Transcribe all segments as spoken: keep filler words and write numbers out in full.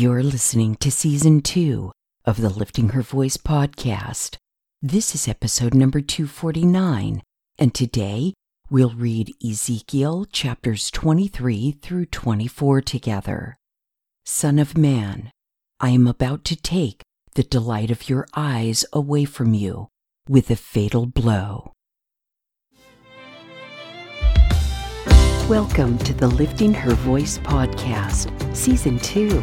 You're listening to Season two of the Lifting Her Voice podcast. This is episode number two forty-nine, and today we'll read Ezekiel chapters twenty-three through twenty-four together. Son of man, I am about to take the delight of your eyes away from you with a fatal blow. Welcome to the Lifting Her Voice podcast, Season two.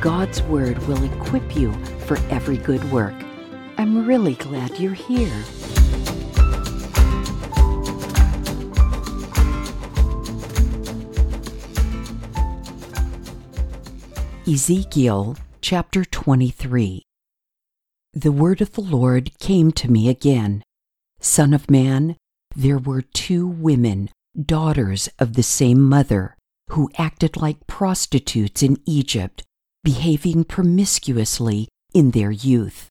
God's Word will equip you for every good work. I'm really glad you're here. Ezekiel chapter twenty-three. The word of the Lord came to me again. Son of man, there were two women, daughters of the same mother, who acted like prostitutes in Egypt, behaving promiscuously in their youth.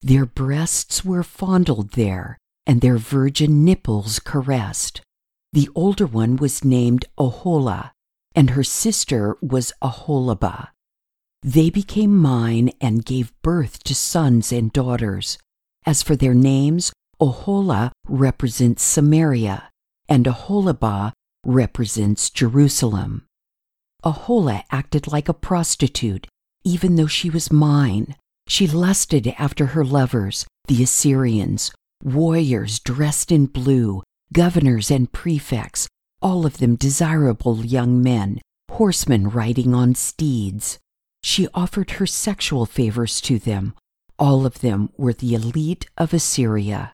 Their breasts were fondled there, and their virgin nipples caressed. The older one was named Oholah, and her sister was Oholibah. They became mine and gave birth to sons and daughters. As for their names, Oholah represents Samaria, and Oholibah represents Jerusalem. Oholah acted like a prostitute, even though she was mine. She lusted after her lovers, the Assyrians, warriors dressed in blue, governors and prefects, all of them desirable young men, horsemen riding on steeds. She offered her sexual favors to them. All of them were the elite of Assyria.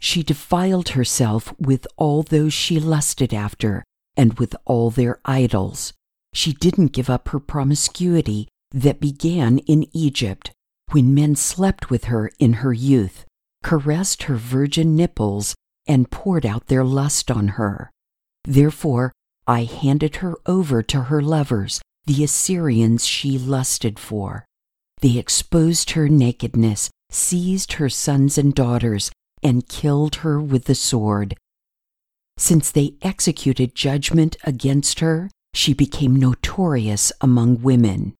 She defiled herself with all those she lusted after, and with all their idols. She didn't give up her promiscuity that began in Egypt, when men slept with her in her youth, caressed her virgin nipples, and poured out their lust on her. Therefore, I handed her over to her lovers, the Assyrians she lusted for. They exposed her nakedness, seized her sons and daughters, and killed her with the sword. Since they executed judgment against her, she became notorious among women.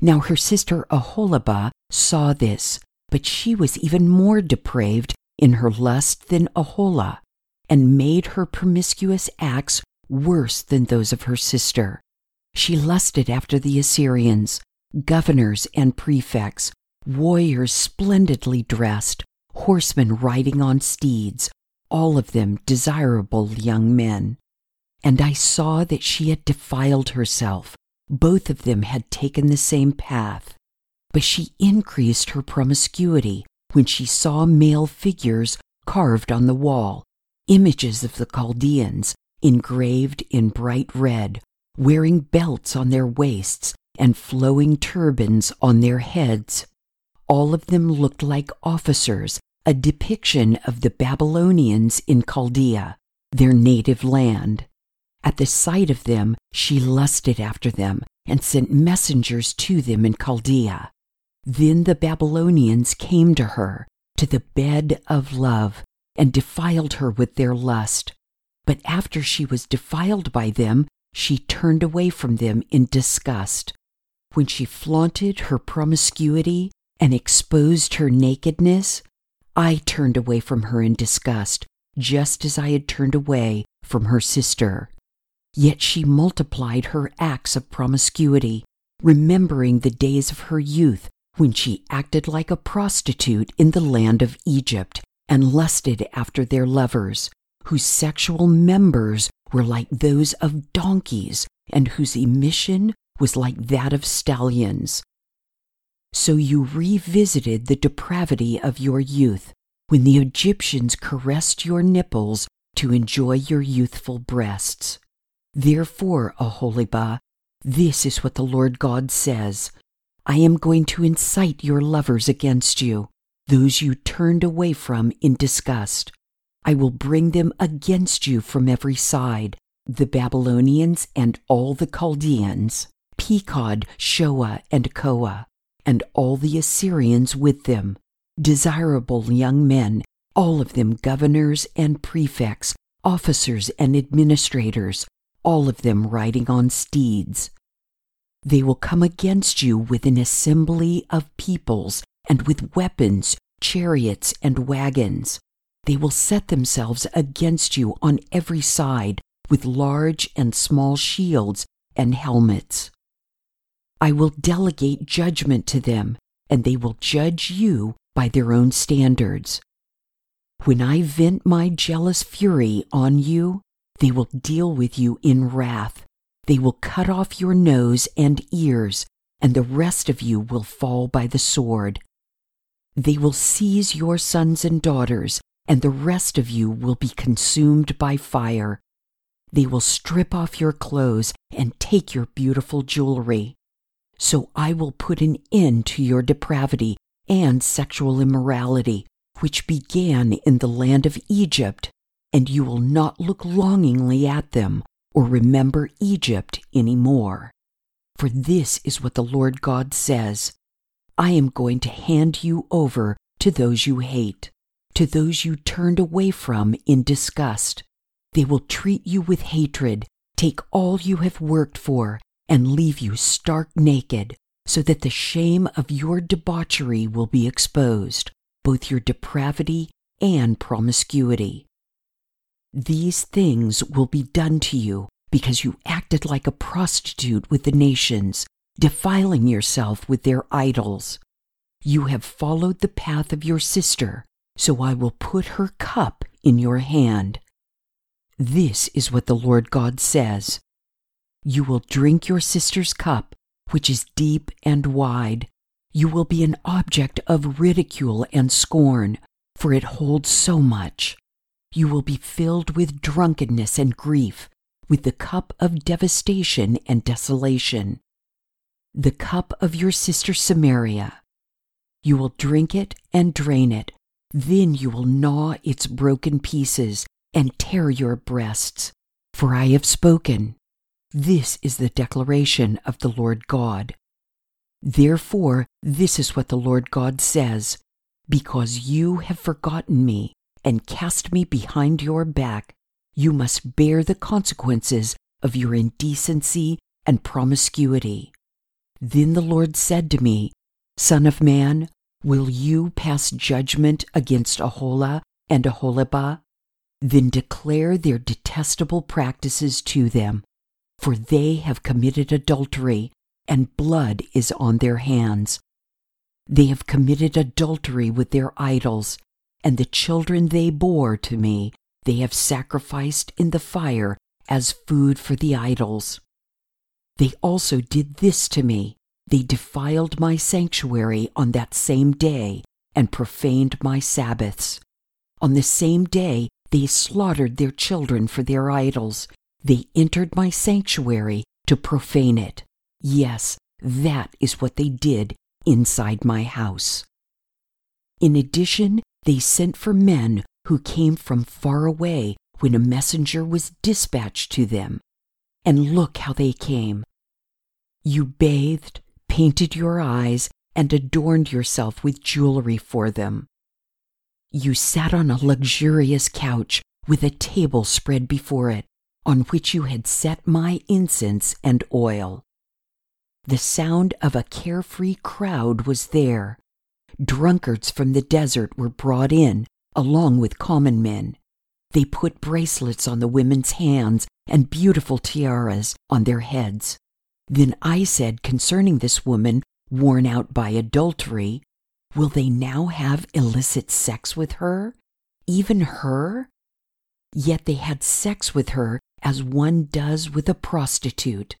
Now her sister Oholibah saw this, but she was even more depraved in her lust than Oholah, and made her promiscuous acts worse than those of her sister. She lusted after the Assyrians, governors and prefects, warriors splendidly dressed, horsemen riding on steeds, all of them desirable young men. And I saw that she had defiled herself. Both of them had taken the same path. But she increased her promiscuity when she saw male figures carved on the wall, images of the Chaldeans engraved in bright red, wearing belts on their waists and flowing turbans on their heads. All of them looked like officers, a depiction of the Babylonians in Chaldea, their native land. At the sight of them, she lusted after them and sent messengers to them in Chaldea. Then the Babylonians came to her, to the bed of love, and defiled her with their lust. But after she was defiled by them, she turned away from them in disgust. When she flaunted her promiscuity and exposed her nakedness, I turned away from her in disgust, just as I had turned away from her sister. Yet she multiplied her acts of promiscuity, remembering the days of her youth when she acted like a prostitute in the land of Egypt and lusted after their lovers, whose sexual members were like those of donkeys and whose emission was like that of stallions. So you revisited the depravity of your youth, when the Egyptians caressed your nipples to enjoy your youthful breasts. Therefore, Oholibah, this is what the Lord God says. I am going to incite your lovers against you, those you turned away from in disgust. I will bring them against you from every side, the Babylonians and all the Chaldeans, Pekod, Shoah, and Koah, and all the Assyrians with them, desirable young men, all of them governors and prefects, officers and administrators, all of them riding on steeds. They will come against you with an assembly of peoples and with weapons, chariots, and wagons. They will set themselves against you on every side with large and small shields and helmets. I will delegate judgment to them, and they will judge you by their own standards. When I vent my jealous fury on you, they will deal with you in wrath. They will cut off your nose and ears, and the rest of you will fall by the sword. They will seize your sons and daughters, and the rest of you will be consumed by fire. They will strip off your clothes and take your beautiful jewelry. So I will put an end to your depravity and sexual immorality, which began in the land of Egypt, and you will not look longingly at them or remember Egypt any more. For this is what the Lord God says, I am going to hand you over to those you hate, to those you turned away from in disgust. They will treat you with hatred, take all you have worked for, and leave you stark naked, so that the shame of your debauchery will be exposed, both your depravity and promiscuity. These things will be done to you because you acted like a prostitute with the nations, defiling yourself with their idols. You have followed the path of your sister, so I will put her cup in your hand. This is what the Lord God says. You will drink your sister's cup, which is deep and wide. You will be an object of ridicule and scorn, for it holds so much. You will be filled with drunkenness and grief, with the cup of devastation and desolation, the cup of your sister Samaria. You will drink it and drain it, then you will gnaw its broken pieces and tear your breasts, for I have spoken. This is the declaration of the Lord God. Therefore, this is what the Lord God says, because you have forgotten me and cast me behind your back, you must bear the consequences of your indecency and promiscuity. Then the Lord said to me, Son of man, will you pass judgment against Oholah and Oholibah? Then declare their detestable practices to them, for they have committed adultery, and blood is on their hands. They have committed adultery with their idols, and the children they bore to me they have sacrificed in the fire as food for the idols. They also did this to me. They defiled my sanctuary on that same day and profaned my Sabbaths. On the same day they slaughtered their children for their idols. They entered my sanctuary to profane it. Yes, that is what they did inside my house. In addition, they sent for men who came from far away when a messenger was dispatched to them. And look how they came. You bathed, painted your eyes, and adorned yourself with jewelry for them. You sat on a luxurious couch with a table spread before it, on which you had set my incense and oil. The sound of a carefree crowd was there. Drunkards from the desert were brought in, along with common men. They put bracelets on the women's hands and beautiful tiaras on their heads. Then I said concerning this woman, worn out by adultery, will they now have illicit sex with her? Even her? Yet they had sex with her as one does with a prostitute.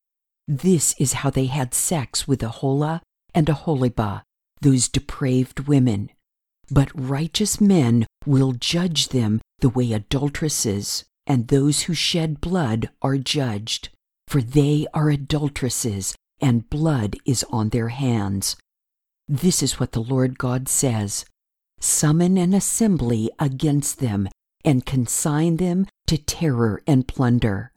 This is how they had sex with Oholah and Oholibah, those depraved women. But righteous men will judge them the way adulteresses and those who shed blood are judged, for they are adulteresses and blood is on their hands. This is what the Lord God says: Summon an assembly against them, and consign them to terror and plunder.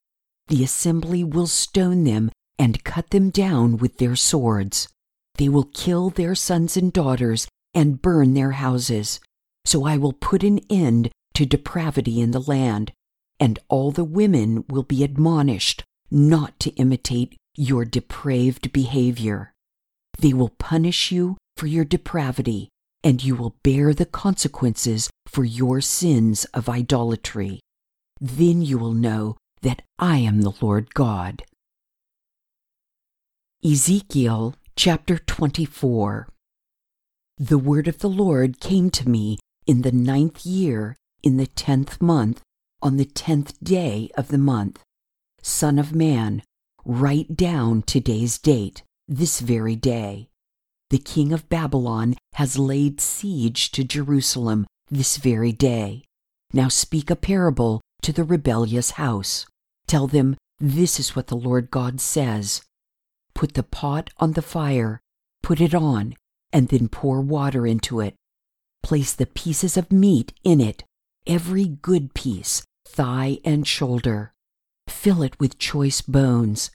The assembly will stone them and cut them down with their swords. They will kill their sons and daughters and burn their houses. So I will put an end to depravity in the land, and all the women will be admonished not to imitate your depraved behavior. They will punish you for your depravity, and you will bear the consequences for your sins of idolatry. Then you will know that I am the Lord God. Ezekiel chapter twenty-four. The word of the Lord came to me in the ninth year, in the tenth month, on the tenth day of the month. Son of man, write down today's date, this very day. The king of Babylon has laid siege to Jerusalem this very day. Now speak a parable to the rebellious house. Tell them, this is what the Lord God says. Put the pot on the fire, put it on, and then pour water into it. Place the pieces of meat in it, every good piece, thigh and shoulder. Fill it with choice bones.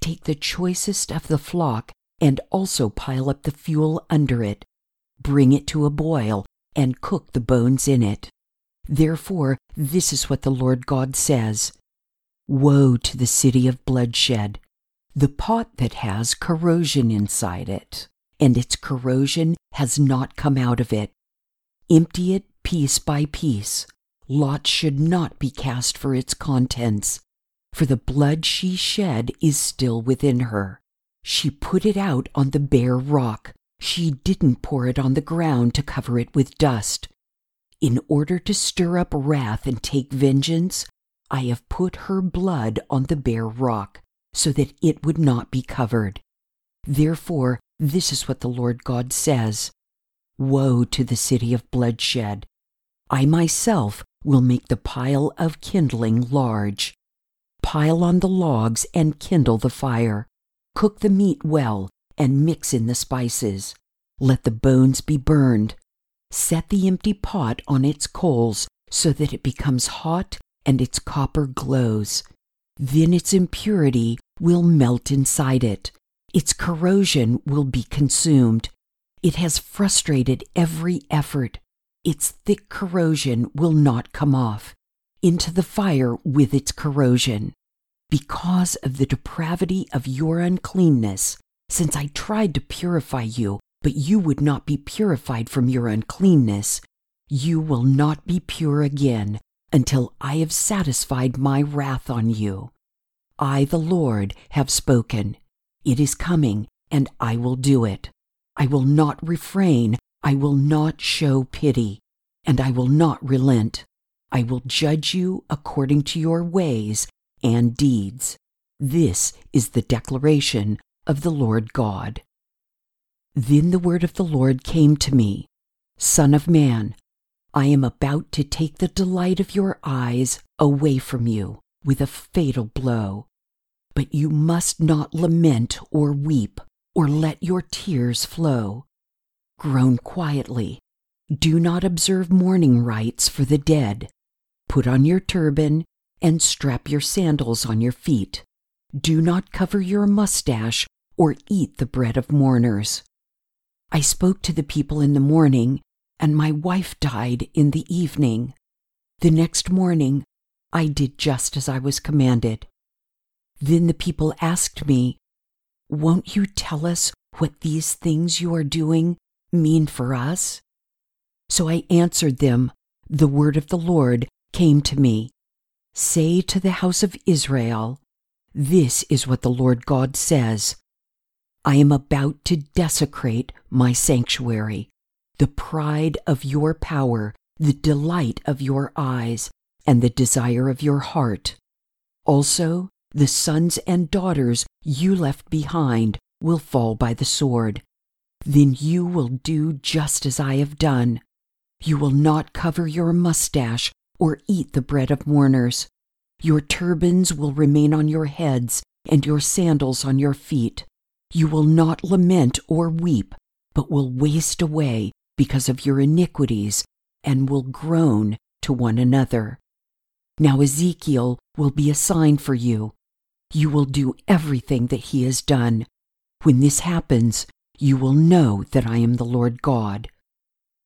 Take the choicest of the flock and also pile up the fuel under it. Bring it to a boil and cook the bones in it. Therefore, this is what the Lord God says. Woe to the city of bloodshed, the pot that has corrosion inside it, and its corrosion has not come out of it. Empty it piece by piece. Lot should not be cast for its contents, for the blood she shed is still within her. She put it out on the bare rock. She didn't pour it on the ground to cover it with dust. In order to stir up wrath and take vengeance, I have put her blood on the bare rock, so that it would not be covered. Therefore, this is what the Lord God says. Woe to the city of bloodshed! I myself will make the pile of kindling large. Pile on the logs and kindle the fire. Cook the meat well, and mix in the spices. Let the bones be burned. Set the empty pot on its coals, so that it becomes hot and its copper glows. Then its impurity will melt inside it. Its corrosion will be consumed. It has frustrated every effort. Its thick corrosion will not come off. Into the fire with its corrosion. Because of the depravity of your uncleanness, since I tried to purify you, but you would not be purified from your uncleanness, you will not be pure again until I have satisfied my wrath on you. I, the Lord, have spoken. It is coming, and I will do it. I will not refrain, I will not show pity, and I will not relent. I will judge you according to your ways and deeds. This is the declaration of the Lord God. Then the word of the Lord came to me. Son of man, I am about to take the delight of your eyes away from you with a fatal blow. But you must not lament or weep, or let your tears flow. Groan quietly. Do not observe mourning rites for the dead. Put on your turban and strap your sandals on your feet. Do not cover your mustache or eat the bread of mourners. I spoke to the people in the morning, and my wife died in the evening. The next morning, I did just as I was commanded. Then the people asked me, "Won't you tell us what these things you are doing mean for us?" So I answered them, "The word of the Lord came to me. Say to the house of Israel, this is what the Lord God says. I am about to desecrate my sanctuary, the pride of your power, the delight of your eyes, and the desire of your heart. Also, the sons and daughters you left behind will fall by the sword. Then you will do just as I have done. You will not cover your mustache or eat the bread of mourners. Your turbans will remain on your heads and your sandals on your feet. You will not lament or weep, but will waste away because of your iniquities and will groan to one another. Now Ezekiel will be a sign for you. You will do everything that he has done. When this happens, you will know that I am the Lord God.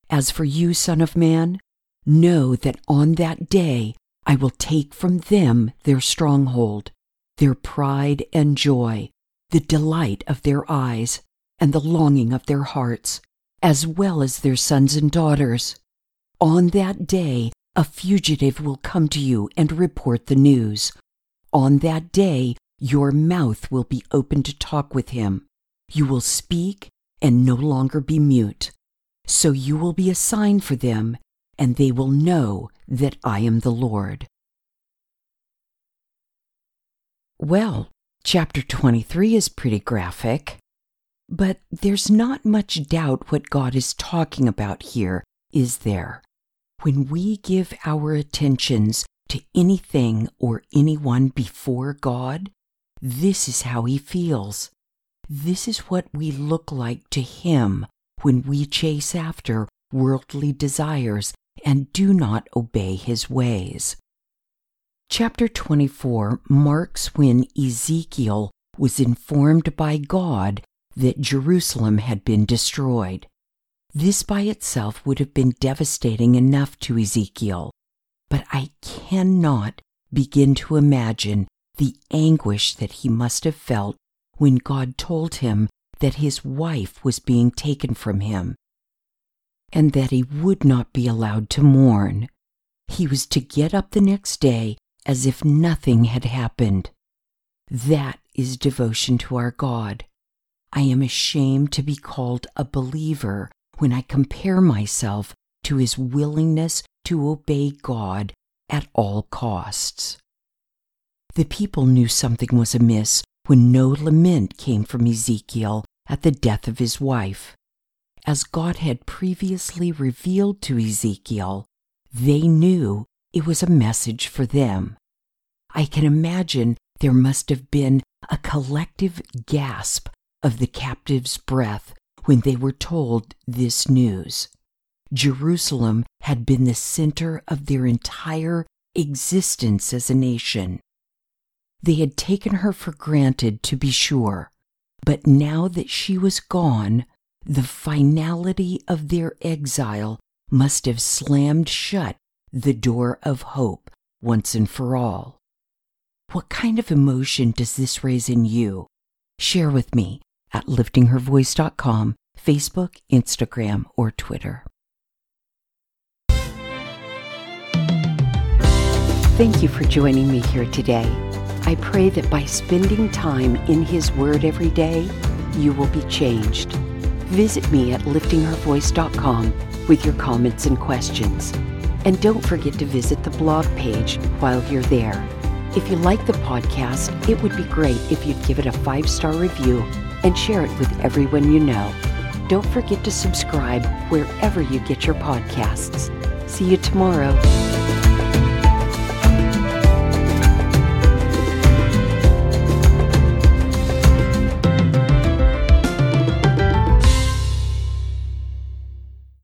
As for you, Son of Man, know that on that day I will take from them their stronghold, their pride and joy, the delight of their eyes, and the longing of their hearts, as well as their sons and daughters. On that day a fugitive will come to you and report the news. On that day your mouth will be open to talk with him. You will speak and no longer be mute. So you will be a sign for them, and they will know that I am the Lord. Well, chapter twenty-three is pretty graphic, but there's not much doubt what God is talking about here, is there? When we give our attentions to anything or anyone before God, this is how he feels. This is what we look like to him when we chase after worldly desires and do not obey his ways. Chapter twenty-four marks when Ezekiel was informed by God that Jerusalem had been destroyed. This by itself would have been devastating enough to Ezekiel, but I cannot begin to imagine the anguish that he must have felt when God told him that his wife was being taken from him, and that he would not be allowed to mourn. He was to get up the next day as if nothing had happened. That is devotion to our God. I am ashamed to be called a believer when I compare myself to his willingness to obey God at all costs. The people knew something was amiss when no lament came from Ezekiel at the death of his wife. As God had previously revealed to Ezekiel, they knew it was a message for them. I can imagine there must have been a collective gasp of the captive's breath when they were told this news. Jerusalem had been the center of their entire existence as a nation. They had taken her for granted, to be sure, but now that she was gone, the finality of their exile must have slammed shut the door of hope once and for all. What kind of emotion does this raise in you? Share with me at lifting her voice dot com, Facebook, Instagram, or Twitter. Thank you for joining me here today. I pray that by spending time in His Word every day, you will be changed. Visit me at lifting her voice dot com with your comments and questions. And don't forget to visit the blog page while you're there. If you like the podcast, it would be great if you'd give it a five-star review and share it with everyone you know. Don't forget to subscribe wherever you get your podcasts. See you tomorrow.